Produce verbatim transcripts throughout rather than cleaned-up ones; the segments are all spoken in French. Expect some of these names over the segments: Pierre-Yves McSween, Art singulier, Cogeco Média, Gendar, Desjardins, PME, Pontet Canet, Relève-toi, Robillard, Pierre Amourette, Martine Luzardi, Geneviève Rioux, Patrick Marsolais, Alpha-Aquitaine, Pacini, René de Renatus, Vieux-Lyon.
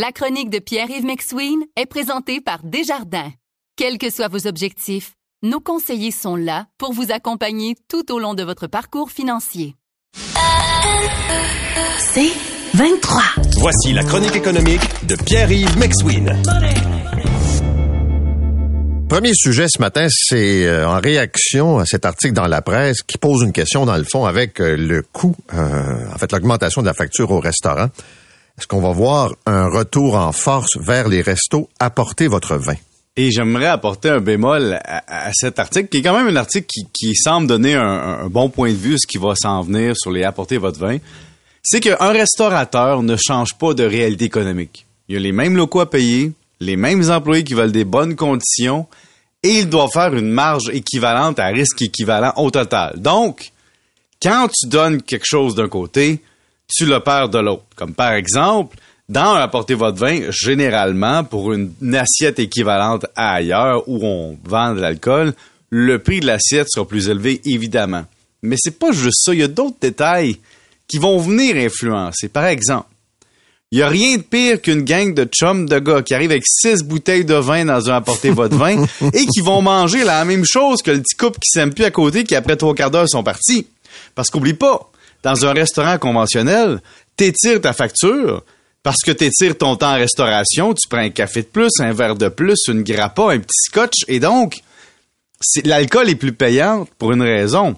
La chronique de Pierre-Yves McSween est présentée par Desjardins. Quels que soient vos objectifs, nos conseillers sont là pour vous accompagner tout au long de votre parcours financier. C'est vingt-trois. Voici la chronique économique de Pierre-Yves McSween. Premier sujet ce matin, c'est euh, en réaction à cet article dans la presse qui pose une question dans le fond avec euh, le coût, euh, en fait l'augmentation de la facture au restaurant. Est-ce qu'on va voir un retour en force vers les restos? Apportez votre vin. Et j'aimerais apporter un bémol à, à cet article, qui est quand même un article qui, qui semble donner un, un bon point de vue, ce qui va s'en venir sur les apportez votre vin. C'est qu'un restaurateur ne change pas de réalité économique. Il a les mêmes locaux à payer, les mêmes employés qui veulent des bonnes conditions et il doit faire une marge équivalente à risque équivalent au total. Donc, quand tu donnes quelque chose d'un côté, tu le perds de l'autre. Comme par exemple, dans un apportez votre vin, généralement, pour une, une assiette équivalente à ailleurs où on vend de l'alcool, le prix de l'assiette sera plus élevé, évidemment. Mais c'est pas juste ça, il y a d'autres détails qui vont venir influencer. Par exemple, il n'y a rien de pire qu'une gang de chums de gars qui arrivent avec six bouteilles de vin dans un apportez votre vin et qui vont manger la même chose que le petit couple qui s'aime plus à côté qui, après trois quarts d'heure, sont partis. Parce qu'oublie pas, dans un restaurant conventionnel, t'étires ta facture parce que t'étires ton temps en restauration, tu prends un café de plus, un verre de plus, une grappa, un petit scotch et donc, c'est, l'alcool est plus payant pour une raison.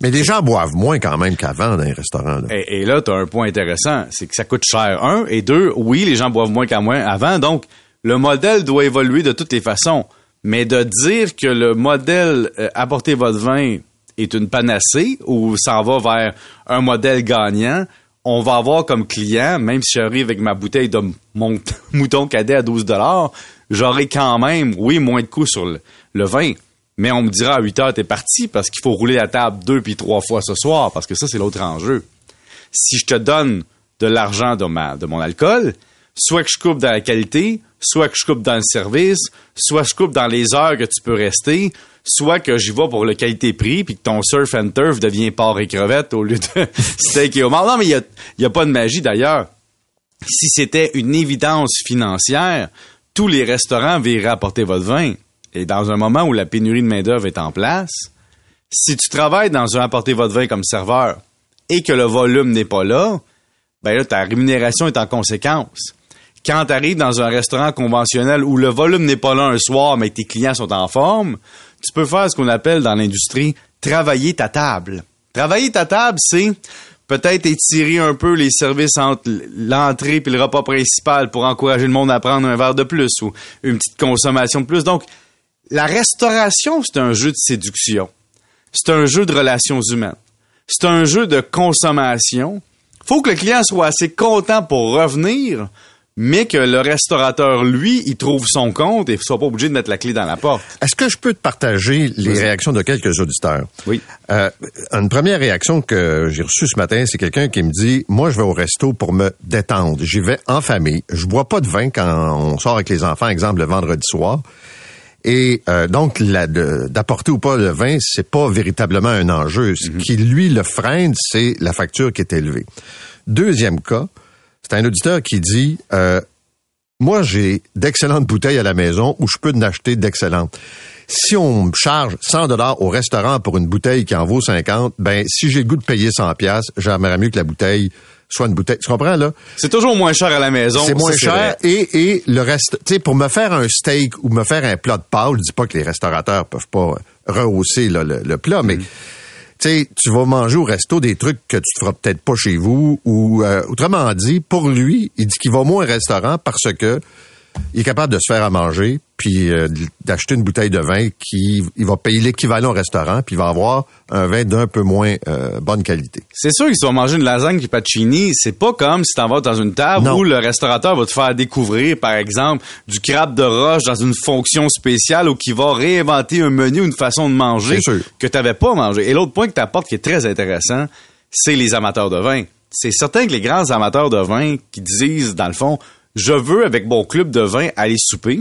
Mais les gens boivent moins quand même qu'avant dans les restaurants. Là. Et, et là, tu as un point intéressant, c'est que ça coûte cher, un. Et deux, oui, les gens boivent moins qu'avant, donc le modèle doit évoluer de toutes les façons. Mais de dire que le modèle euh, « apportez votre vin » est une panacée ou s'en va vers un modèle gagnant, on va avoir comme client, même si j'arrive avec ma bouteille de mon mouton cadet à douze dollars, j'aurai quand même, oui, moins de coûts sur le, le vin. Mais on me dira à huit heures, t'es parti parce qu'il faut rouler la table deux puis trois fois ce soir parce que ça, c'est l'autre enjeu. Si je te donne de l'argent de, ma, de mon alcool, soit que je coupe dans la qualité, soit que je coupe dans le service, soit je coupe dans les heures que tu peux rester, soit que j'y vais pour le qualité-prix puis que ton surf and turf devient porc et crevette au lieu de steak et homard. Non, mais il n'y a, y a pas de magie d'ailleurs. Si c'était une évidence financière, tous les restaurants viraient apporter votre vin. Et dans un moment où la pénurie de main-d'œuvre est en place, si tu travailles dans un apportez votre vin comme serveur et que le volume n'est pas là, ben là, ta rémunération est en conséquence. Quand tu arrives dans un restaurant conventionnel où le volume n'est pas là un soir, mais que tes clients sont en forme, tu peux faire ce qu'on appelle dans l'industrie travailler ta table. Travailler ta table, c'est peut-être étirer un peu les services entre l'entrée et le repas principal pour encourager le monde à prendre un verre de plus ou une petite consommation de plus. Donc, la restauration, c'est un jeu de séduction. C'est un jeu de relations humaines. C'est un jeu de consommation. Faut que le client soit assez content pour revenir, mais que le restaurateur, lui, il trouve son compte et ne soit pas obligé de mettre la clé dans la porte. Est-ce que je peux te partager les oui. réactions de quelques auditeurs? Oui. Euh, une première réaction que j'ai reçue ce matin, c'est quelqu'un qui me dit « Moi, je vais au resto pour me détendre. J'y vais en famille. Je bois pas de vin quand on sort avec les enfants, exemple, le vendredi soir. » Et euh, donc, la, de, d'apporter ou pas le vin, c'est pas véritablement un enjeu. Ce mm-hmm. qui, lui, le freine, c'est la facture qui est élevée. Deuxième cas, c'est un auditeur qui dit euh, « Moi, j'ai d'excellentes bouteilles à la maison où je peux en acheter d'excellentes. Si on me charge cent dollars au restaurant pour une bouteille qui en vaut cinquante, ben si j'ai le goût de payer cent dollars, j'aimerais mieux que la bouteille soit une bouteille. » Tu comprends, là? C'est toujours moins cher à la maison. C'est moins ça, cher. C'est et, et le reste, tu sais, pour me faire un steak ou me faire un plat de pâtes, je dis pas que les restaurateurs peuvent pas rehausser là, le, le plat, mm-hmm. mais tu sais, tu vas manger au resto des trucs que tu feras peut-être pas chez vous ou, euh, autrement dit, pour lui, il dit qu'il va moins au restaurant parce que il est capable de se faire à manger puis euh, d'acheter une bouteille de vin qui il va payer l'équivalent au restaurant puis il va avoir un vin d'un peu moins euh, bonne qualité. C'est sûr que si tu vas manger une lasagne du Pacini, c'est pas comme si t'en vas dans une table non. où le restaurateur va te faire découvrir, par exemple, du crabe de roche dans une fonction spéciale ou qui va réinventer un menu, une façon de manger que t'avais pas mangé. Et l'autre point que t'apportes qui est très intéressant, c'est les amateurs de vin. C'est certain que les grands amateurs de vin qui disent, dans le fond, « Je veux, avec mon club de vin, aller souper.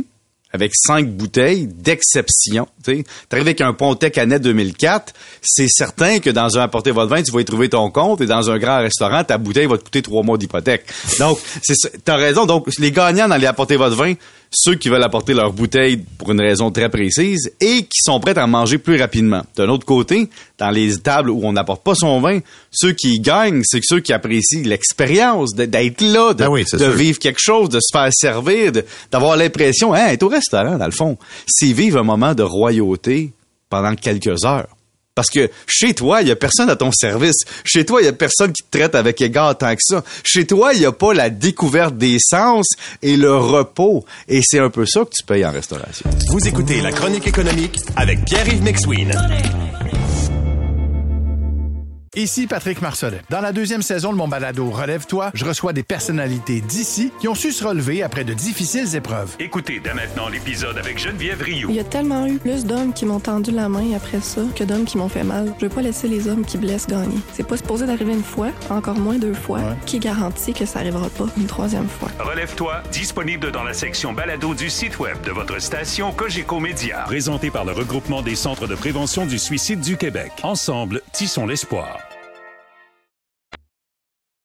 avec cinq bouteilles d'exception. Tu arrives avec un Pontet Canet deux mille quatre, c'est certain que dans un apportez-votre vin, tu vas y trouver ton compte, et dans un grand restaurant, ta bouteille va te coûter trois mois d'hypothèque. Donc, c'est, t'as raison. Donc, les gagnants dans les apportez-votre vin, ceux qui veulent apporter leur bouteille pour une raison très précise et qui sont prêts à en manger plus rapidement. D'un autre côté, dans les tables où on n'apporte pas son vin, ceux qui gagnent, c'est ceux qui apprécient l'expérience d'être là, de, ben oui, de vivre quelque chose, de se faire servir, de, d'avoir l'impression, hein, être au restaurant, dans le fond, c'est vivre un moment de royauté pendant quelques heures. Parce que chez toi, il n'y a personne à ton service. Chez toi, il n'y a personne qui te traite avec égard tant que ça. Chez toi, il n'y a pas la découverte des sens et le repos. Et c'est un peu ça que tu payes en restauration. Vous écoutez La Chronique économique avec Pierre-Yves McSween. Ici Patrick Marsolais. Dans la deuxième saison de mon balado Relève-toi, je reçois des personnalités d'ici qui ont su se relever après de difficiles épreuves. Écoutez dès maintenant l'épisode avec Geneviève Rioux. Il y a tellement eu plus d'hommes qui m'ont tendu la main après ça que d'hommes qui m'ont fait mal. Je veux pas laisser les hommes qui blessent gagner. C'est pas supposé d'arriver une fois, encore moins deux fois. Ouais. Qui garantit que ça arrivera pas une troisième fois? Relève-toi, disponible dans la section balado du site web de votre station Cogeco Média. Présenté par le regroupement des centres de prévention du suicide du Québec. Ensemble, tissons l'espoir.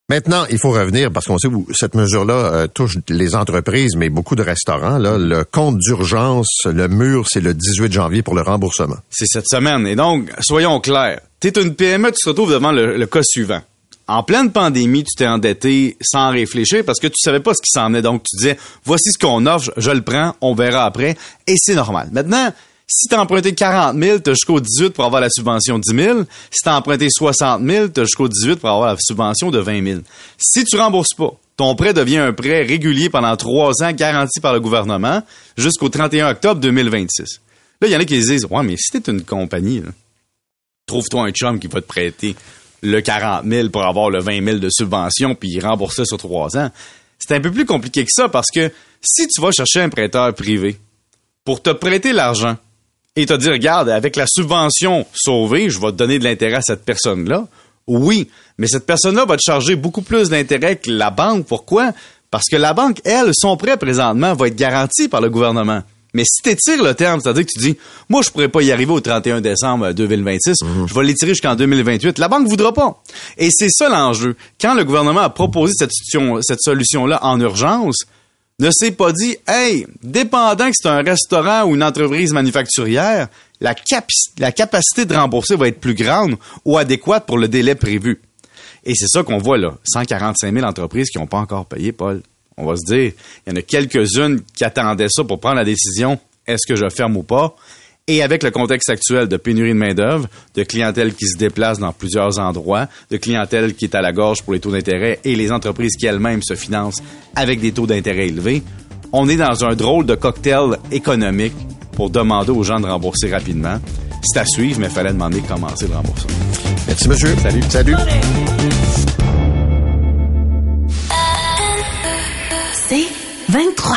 Maintenant, il faut revenir, parce qu'on sait que cette mesure-là euh, touche les entreprises, mais beaucoup de restaurants. Là, le compte d'urgence, le mur, c'est le dix-huit janvier pour le remboursement. C'est cette semaine. Et donc, soyons clairs. T'es une P M E, tu te retrouves devant le, le cas suivant. En pleine pandémie, tu t'es endetté sans réfléchir parce que tu savais pas ce qui s'en venait. Donc, tu disais, voici ce qu'on offre, je le prends, on verra après. Et c'est normal. Maintenant, si t'as emprunté quarante mille, t'as jusqu'au dix-huit pour avoir la subvention de dix mille. Si t'as emprunté soixante mille, t'as jusqu'au dix-huit pour avoir la subvention de vingt mille. Si tu rembourses pas, ton prêt devient un prêt régulier pendant trois ans garanti par le gouvernement jusqu'au trente et un octobre deux mille vingt-six. Là, il y en a qui disent « Ouais, mais si t'es une compagnie, là, trouve-toi un chum qui va te prêter le quarante mille pour avoir le vingt mille de subvention puis rembourse ça sur trois ans. » C'est un peu plus compliqué que ça parce que si tu vas chercher un prêteur privé pour te prêter l'argent, et t'as dit, regarde, avec la subvention sauvée, je vais te donner de l'intérêt à cette personne-là. Oui, mais cette personne-là va te charger beaucoup plus d'intérêt que la banque. Pourquoi? Parce que la banque, elle, son prêt présentement va être garanti par le gouvernement. Mais si t'étires le terme, c'est-à-dire que tu dis, moi, je pourrais pas y arriver au trente et un décembre deux mille vingt-six, mmh. je vais l'étirer jusqu'en deux mille vingt-huit. La banque voudra pas. Et c'est ça l'enjeu. Quand le gouvernement a proposé cette, cette solution-là en urgence, ne s'est pas dit, hey, dépendant que c'est un restaurant ou une entreprise manufacturière, la, capi- la capacité de rembourser va être plus grande ou adéquate pour le délai prévu. Et c'est ça qu'on voit là, cent quarante-cinq mille entreprises qui n'ont pas encore payé, Paul. On va se dire, il y en a quelques-unes qui attendaient ça pour prendre la décision, est-ce que je ferme ou pas? Et avec le contexte actuel de pénurie de main-d'œuvre, de clientèle qui se déplace dans plusieurs endroits, de clientèle qui est à la gorge pour les taux d'intérêt et les entreprises qui elles-mêmes se financent avec des taux d'intérêt élevés, on est dans un drôle de cocktail économique pour demander aux gens de rembourser rapidement. C'est à suivre, mais il fallait demander de commencer le remboursement. Merci, monsieur. Salut. Salut. C'est vingt-trois.